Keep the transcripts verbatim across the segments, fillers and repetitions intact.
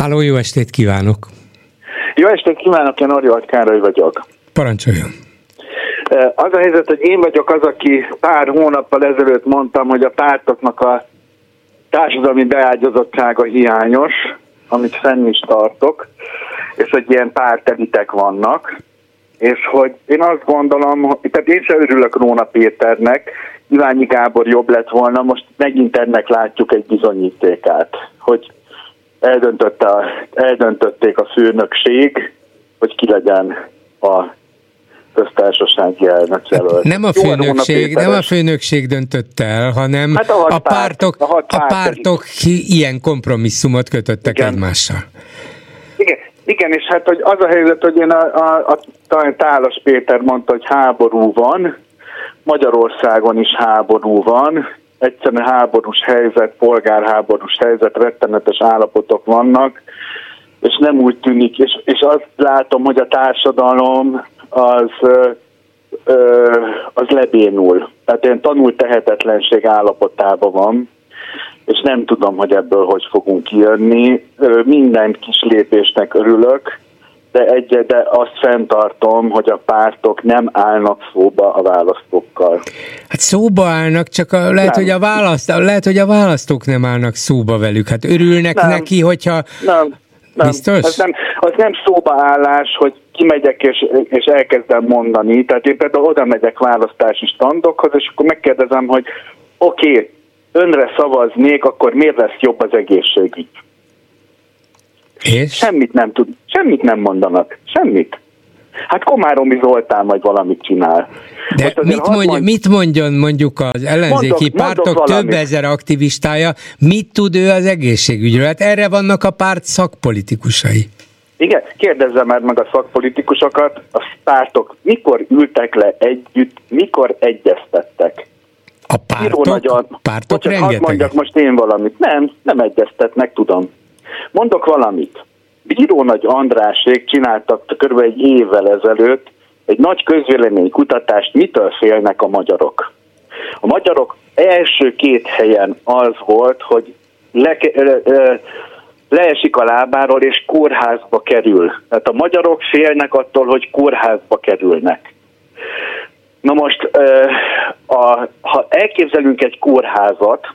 Háló, jó estét kívánok! Jó estét kívánok, én Orjol Károly vagyok. Parancsoljon! Az a helyzet, hogy én vagyok az, aki pár hónappal ezelőtt mondtam, hogy a pártoknak a társadalmi beágyazottsága hiányos, amit fenn is tartok, és hogy ilyen pártelitek vannak, és hogy én azt gondolom, hogy, tehát én sem örülök Róna Péternek, Iványi Gábor jobb lett volna, most megint ennek látjuk egy bizonyítékát, hogy eldöntötte a, eldöntötték a főnökség, hogy ki legyen a köztársasági elnök jelölt. Nem a főnökség, nem a főnökség döntött el, hanem hát a, a pártok, a a pártok ilyen kompromisszumot kötöttek igen. egymással. Igen. Igen, és hát hogy az a helyzet, hogy én a, a, a Tálas Péter mondta, hogy háború van, Magyarországon is háború van, egyszerűen háborús helyzet, polgárháborús helyzet, rettenetes állapotok vannak, és nem úgy tűnik, és, és azt látom, hogy a társadalom az, ö, ö, az lebénul. Tehát ilyen tanult tehetetlenség állapotában van, és nem tudom, hogy ebből hogy fogunk kijönni. Minden kis lépésnek örülök, de, egy, de azt fenntartom, hogy a pártok nem állnak szóba a választókkal. Hát szóba állnak, csak a, lehet, hogy a választ, lehet, hogy a választók nem állnak szóba velük. Hát örülnek nem. neki, hogyha... Nem. Nem. Biztos? Az nem, az nem szóbaállás, hogy kimegyek és, és elkezdem mondani. Tehát én például oda megyek választási standokhoz, és akkor megkérdezem, hogy oké, okay, önre szavaznék, akkor miért lesz jobb az egészségügy? És? Semmit nem tud, semmit nem mondanak, semmit. Hát Komáromi Zoltán majd valamit csinál. De mit, mondj, mond... mit mondjon mondjuk az ellenzéki mondok, pártok mondok több ezer aktivistája, mit tud ő az egészségügyről? Hát erre vannak a párt szakpolitikusai. Igen, kérdezzem már meg a szakpolitikusokat, a pártok mikor ültek le együtt, mikor egyeztettek? A pártok? Nagyon... pártok rengeteg. Hadd mondjak most én valamit. Nem, nem egyeztetnek, tudom. Mondok valamit. Bíró Nagy Andrásék csináltak kb. Egy évvel ezelőtt egy nagy közvéleménykutatást, mitől félnek a magyarok. A magyarok első két helyen az volt, hogy le, leesik a lábáról és kórházba kerül. Tehát a magyarok félnek attól, hogy kórházba kerülnek. Na most, a, ha elképzelünk egy kórházat,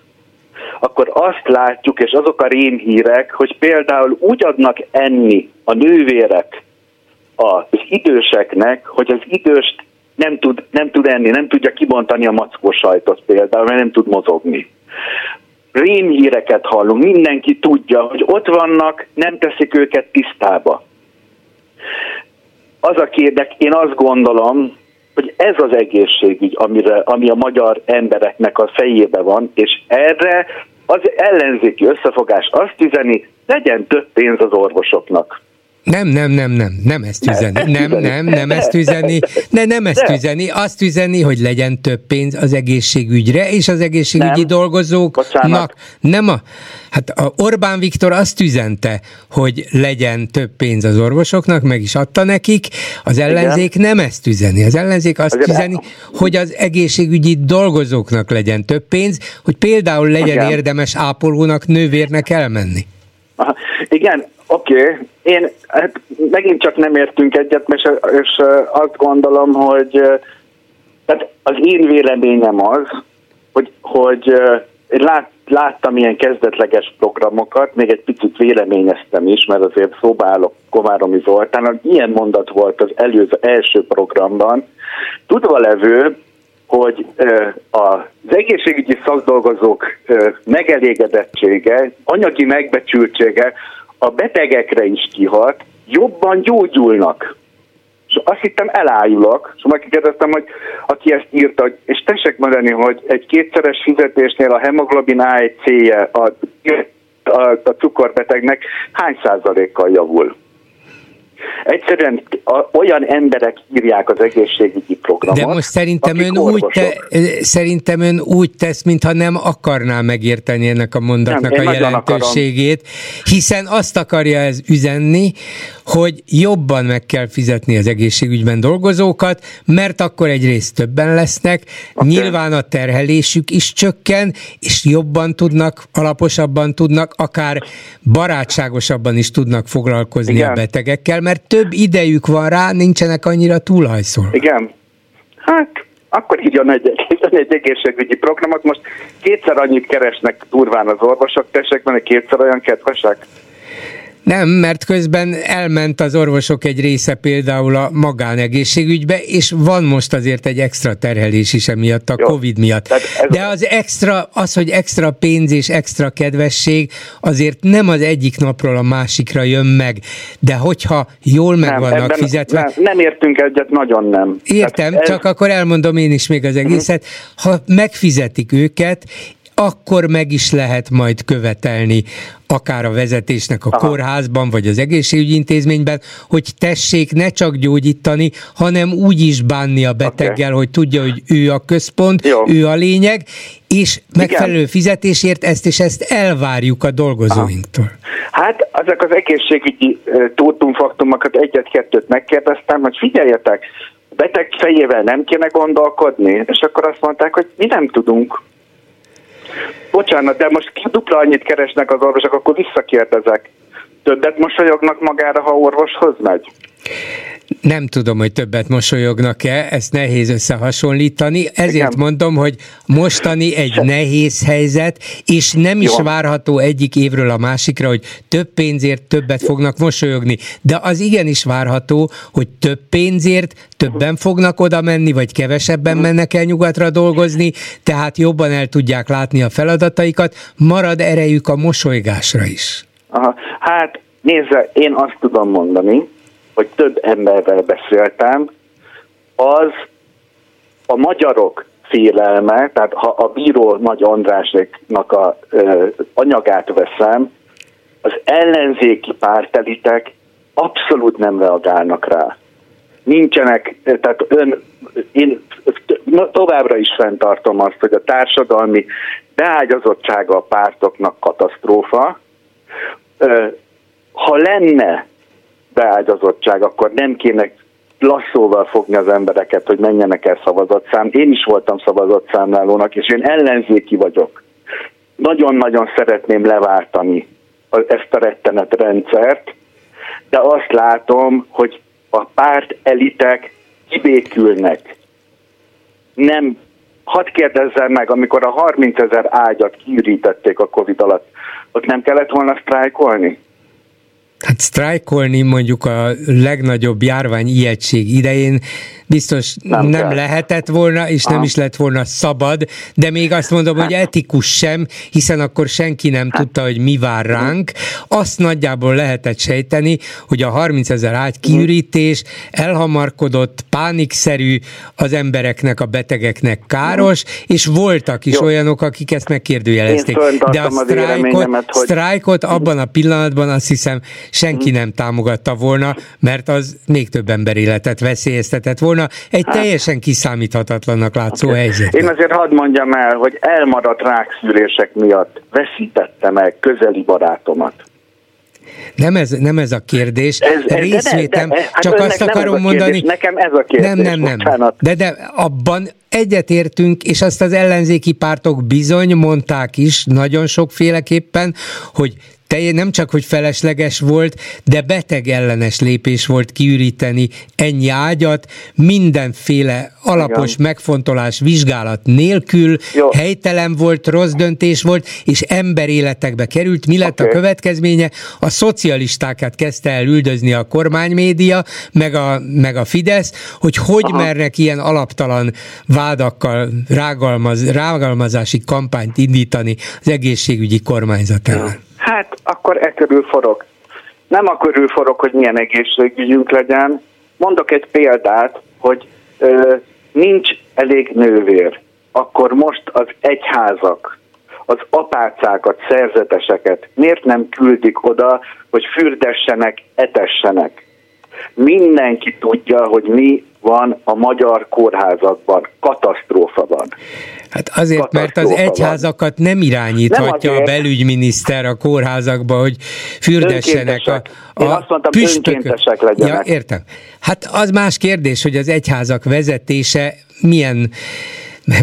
akkor azt látjuk, és azok a rémhírek, hogy például úgy adnak enni a nővérek az időseknek, hogy az időst nem tud, nem tud enni, nem tudja kibontani a mackó sajtot például, mert nem tud mozogni. Rémhíreket hallunk, mindenki tudja, hogy ott vannak, nem teszik őket tisztába. Az a kérdés, én azt gondolom, hogy ez az egészségügy, amire, ami a magyar embereknek a fejébe van, és erre az ellenzéki összefogás azt üzeni, legyen több pénz az orvosoknak. Nem, nem, nem, nem, nem ezt üzeni. Nem, nem, nem ezt üzeni. Ne, nem ezt üzeni. Azt üzeni, hogy legyen több pénz az egészségügyre, és az egészségügyi nem. dolgozóknak. Nem a, hát a Orbán Viktor azt üzente, hogy legyen több pénz az orvosoknak, meg is adta nekik. Az ellenzék igen. nem ezt üzeni. Az ellenzék azt Azért üzeni, el... hogy az egészségügyi dolgozóknak legyen több pénz, hogy például legyen igen. érdemes ápolónak, nővérnek elmenni. Aha. Igen, oké. Okay. Én hát megint csak nem értünk egyet, és, és azt gondolom, hogy tehát az én véleményem az, hogy, hogy én lát, láttam ilyen kezdetleges programokat, még egy picit véleményeztem is, mert azért szóba állok Komáromi Zoltán, ilyen mondat volt az előző első programban, tudva levő, hogy az egészségügyi szakdolgozók megelégedettsége, anyagi megbecsültsége a betegekre is kihat, jobban gyógyulnak. És azt hittem elájulok, és megkérdeztem, hogy aki ezt írta, és tessék mondani, hogy egy kétszeres fizetésnél a hemoglobin á egy cé-je a, a, a cukorbetegnek hány százalékkal javul? Egyszerűen olyan emberek írják az egészségügyi programot. De most szerintem ön, úgy te, szerintem ön úgy tesz, mintha nem akarná megérteni ennek a mondatnak nem, a jelentőségét, hiszen azt akarja ez üzenni, hogy jobban meg kell fizetni az egészségügyben dolgozókat, mert akkor egyrészt többen lesznek, okay. Nyilván a terhelésük is csökken, és jobban tudnak, alaposabban tudnak, akár barátságosabban is tudnak foglalkozni igen. a betegekkel, mert több idejük van rá, nincsenek annyira túlhajszolva. Igen. Hát, akkor így jön egy, egy egészségügyi programot. Most kétszer annyit keresnek durván az orvosok, tessék menni, kétszer olyan kedvesek? Nem, mert közben elment az orvosok egy része például a magánegészségügybe, és van most azért egy extra terhelés is emiatt, a jó, Covid miatt. De az extra, az, hogy extra pénz és extra kedvesség, azért nem az egyik napról a másikra jön meg. De hogyha jól meg nem, vannak ebben, fizetve... Nem, nem értünk egyet, nagyon nem. Értem, ez... csak akkor elmondom én is még az egészet. Ha megfizetik őket, akkor meg is lehet majd követelni akár a vezetésnek a aha. kórházban, vagy az egészségügyi intézményben, hogy tessék ne csak gyógyítani, hanem úgy is bánni a beteggel, okay. hogy tudja, hogy ő a központ, jó. ő a lényeg, és megfelelő igen. fizetésért ezt és ezt elvárjuk a dolgozóinktól. Aha. Hát ezek az egészségügyi tótumfaktumokat egyet-kettőt megkérdeztem, hogy figyeljetek, beteg fejével nem kéne gondolkodni, és akkor azt mondták, hogy mi nem tudunk. Bocsánat, de most dupla annyit keresnek az orvosok, akkor visszakérdezek. Többet mosolyognak magára, ha orvoshoz megy? Nem tudom, hogy többet mosolyognak-e, ezt nehéz összehasonlítani, ezért igen. mondom, hogy mostani egy nehéz helyzet, és nem is jó. várható egyik évről a másikra, hogy több pénzért többet fognak mosolyogni, de az igenis várható, hogy több pénzért többen fognak oda menni, vagy kevesebben mennek el nyugatra dolgozni, tehát jobban el tudják látni a feladataikat, marad erejük a mosolygásra is. Aha. Hát nézze, én azt tudom mondani, hogy több emberrel beszéltem, az a magyarok félelme, tehát ha a Bíró Nagy Andrásnak a ö, anyagát veszem, az ellenzéki pártelitek abszolút nem reagálnak rá. Nincsenek, tehát ön, én továbbra is fenntartom azt, hogy a társadalmi beágyazottsága a pártoknak katasztrófa. Ö, ha lenne beágyazottság, akkor nem kéne lasszóval fogni az embereket, hogy menjenek el szavazatszám. Én is voltam szavazatszámlálónak, és én ellenzéki vagyok. Nagyon-nagyon szeretném leváltani ezt a rettenet rendszert, de azt látom, hogy a párt elitek kibékülnek. Nem, hadd kérdezzem meg, amikor a harmincezer ágyat kiürítették a Covid alatt, ott nem kellett volna sztrájkolni? Hát sztrájkolni mondjuk a legnagyobb járvány ijegység idején biztos nem, nem lehetett volna, és nem is lett volna szabad, de még azt mondom, hogy etikus sem, hiszen akkor senki nem tudta, hogy mi vár ránk. Azt nagyjából lehetett sejteni, hogy a harmincezer ágy kiürítés elhamarkodott, pánikszerű, az embereknek, a betegeknek káros, és voltak is jó. olyanok, akik ezt megkérdőjelezték. De a sztrájkot, hogy... sztrájkot abban a pillanatban azt hiszem senki nem támogatta volna, mert az még több emberéletet veszélyeztetett volna. Egy teljesen kiszámíthatatlannak látszó okay. helyzet. Én azért hadd mondjam el, hogy elmaradt rákszűrések miatt veszítettem el közeli barátomat. Nem ez, nem ez a kérdés. Ez, ez, részvétem, de, de, de, hát csak azt akarom mondani. Nekem ez a kérdés. Nem, nem, nem. Bocsánat. De, de abban egyetértünk, és azt az ellenzéki pártok bizony mondták is nagyon sokféleképpen, hogy te nem csak, hogy felesleges volt, de beteg ellenes lépés volt kiüríteni ennyi ágyat, mindenféle alapos igen. megfontolás, vizsgálat nélkül, jó. helytelen volt, rossz döntés volt, és emberéletekbe került. Mi lett okay. a következménye? A szocialistákat kezdte el üldözni a kormánymédia, meg a, meg a Fidesz, hogy hogy aha. mernek ilyen alaptalan vádakkal rágalmaz, rágalmazási kampányt indítani az egészségügyi kormányzat ellen. Hát akkor e körül forog. Nem a körül forog, hogy milyen egészségügyünk legyen. Mondok egy példát, hogy ö, nincs elég nővér. Akkor most az egyházak, az apácákat, szerzeteseket miért nem küldik oda, hogy fürdessenek, etessenek? Mindenki tudja, hogy mi van a magyar kórházakban. Katasztrófa van. Hát azért, katasztrófa mert az egyházakat van. Nem irányíthatja nem a belügyminiszter a kórházakba, hogy fürdessenek a, a Én azt mondtam, püspökök. Önkéntesek legyenek. Ja, értem. Hát az más kérdés, hogy az egyházak vezetése milyen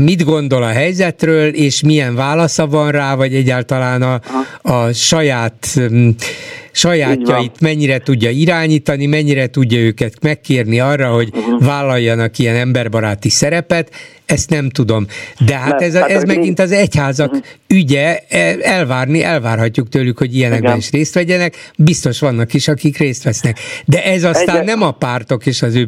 mit gondol a helyzetről, és milyen válasza van rá, vagy egyáltalán a, a saját sajátjait mennyire tudja irányítani, mennyire tudja őket megkérni arra, hogy uh-huh. vállaljanak ilyen emberbaráti szerepet, ezt nem tudom. De hát nem, ez, hát ez megint az egyházak uh-huh. ügye, elvárni, elvárhatjuk tőlük, hogy ilyenekben Igen. is részt vegyenek, biztos vannak is, akik részt vesznek. De ez aztán Egyet... nem a pártok és az ő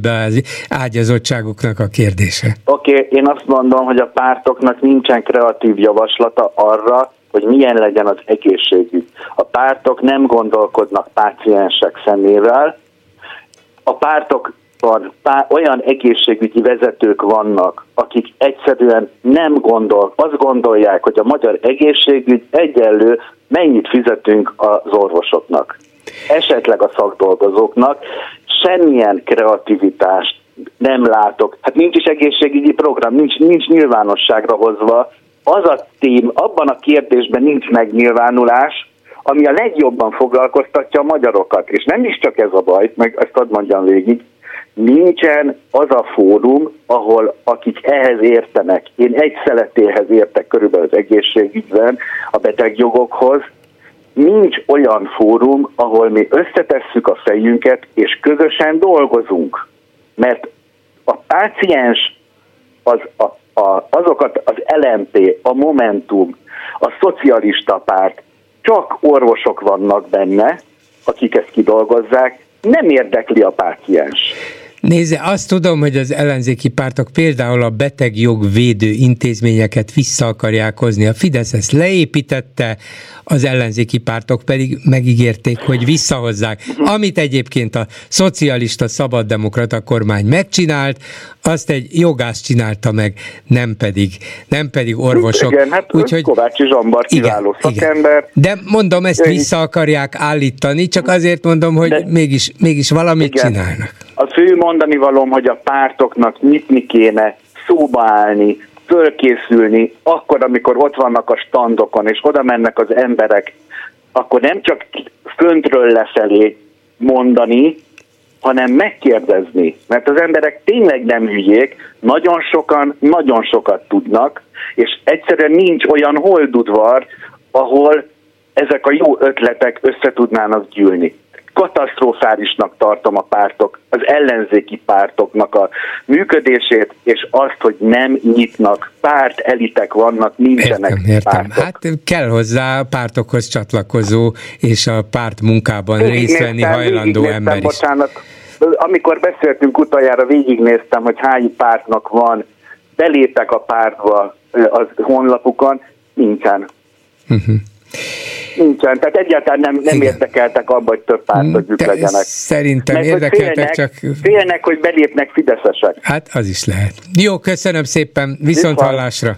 beágyazottságuknak a kérdése. Oké, okay, én azt mondom, hogy a pártoknak nincsen kreatív javaslata arra, hogy milyen legyen az egészségügy. A pártok nem gondolkodnak páciensek szemével. A pártokban pá- olyan egészségügyi vezetők vannak, akik egyszerűen nem gondol, azt gondolják, hogy a magyar egészségügy egyenlő, mennyit fizetünk az orvosoknak, esetleg a szakdolgozóknak, semmilyen kreativitást nem látok. Hát nincs is egészségügyi program, nincs, nincs nyilvánosságra hozva. Az a tém, abban a kérdésben nincs megnyilvánulás, ami a legjobban foglalkoztatja a magyarokat. És nem is csak ez a baj, meg ezt hadd mondjam végig, nincsen az a fórum, ahol akik ehhez értenek, én egy szeletéhez értek körülbelül az egészségügyben, a betegjogokhoz, nincs olyan fórum, ahol mi összetesszük a fejünket, és közösen dolgozunk. Mert a páciens az a A, azokat az el em pé, a Momentum, a Szocialista Párt, csak orvosok vannak benne, akik ezt kidolgozzák, nem érdekli a páciens. Nézze, azt tudom, hogy az ellenzéki pártok például a betegjogvédő intézményeket vissza akarják hozni. A Fidesz ezt leépítette, az ellenzéki pártok pedig megígérték, hogy visszahozzák. Amit egyébként a szocialista szabaddemokrata kormány megcsinált, azt egy jogász csinálta meg, nem pedig, nem pedig orvosok. Igen, hát úgyhogy Kovács Zsambarki kiváló szakember. De mondom, ezt vissza akarják állítani, csak azért mondom, hogy de, mégis, mégis valamit igen. csinálnak. A fő mondani valóm, hogy a pártoknak nyitni kéne, szóba állni, fölkészülni, akkor, amikor ott vannak a standokon, és oda mennek az emberek, akkor nem csak föntről lefelé mondani, hanem megkérdezni. Mert az emberek tényleg nem hülyék, nagyon sokan, nagyon sokat tudnak, és egyszerűen nincs olyan holdudvar, ahol ezek a jó ötletek össze tudnának gyűlni. Katasztrofálisnak tartom a pártok, az ellenzéki pártoknak a működését, és azt, hogy nem nyitnak. Párt elitek vannak, nincsenek értem, értem. Pártok. Hát kell hozzá a pártokhoz csatlakozó, és a párt munkában végig részt venni néztem, hajlandó ember is. Bocsánat, amikor beszéltünk utoljára, végignéztem, hogy hány pártnak van, beléptek a pártba az honlapukon, nincsen. Uh-huh. Nincsen, tehát egyáltalán nem, nem érdekeltek abba, hogy több pártokjuk legyenek. Szerintem mert érdekeltek, félnek, csak... Félnek, hogy belépnek fideszesek. Hát az is lehet. Jó, köszönöm szépen, viszont hallásra.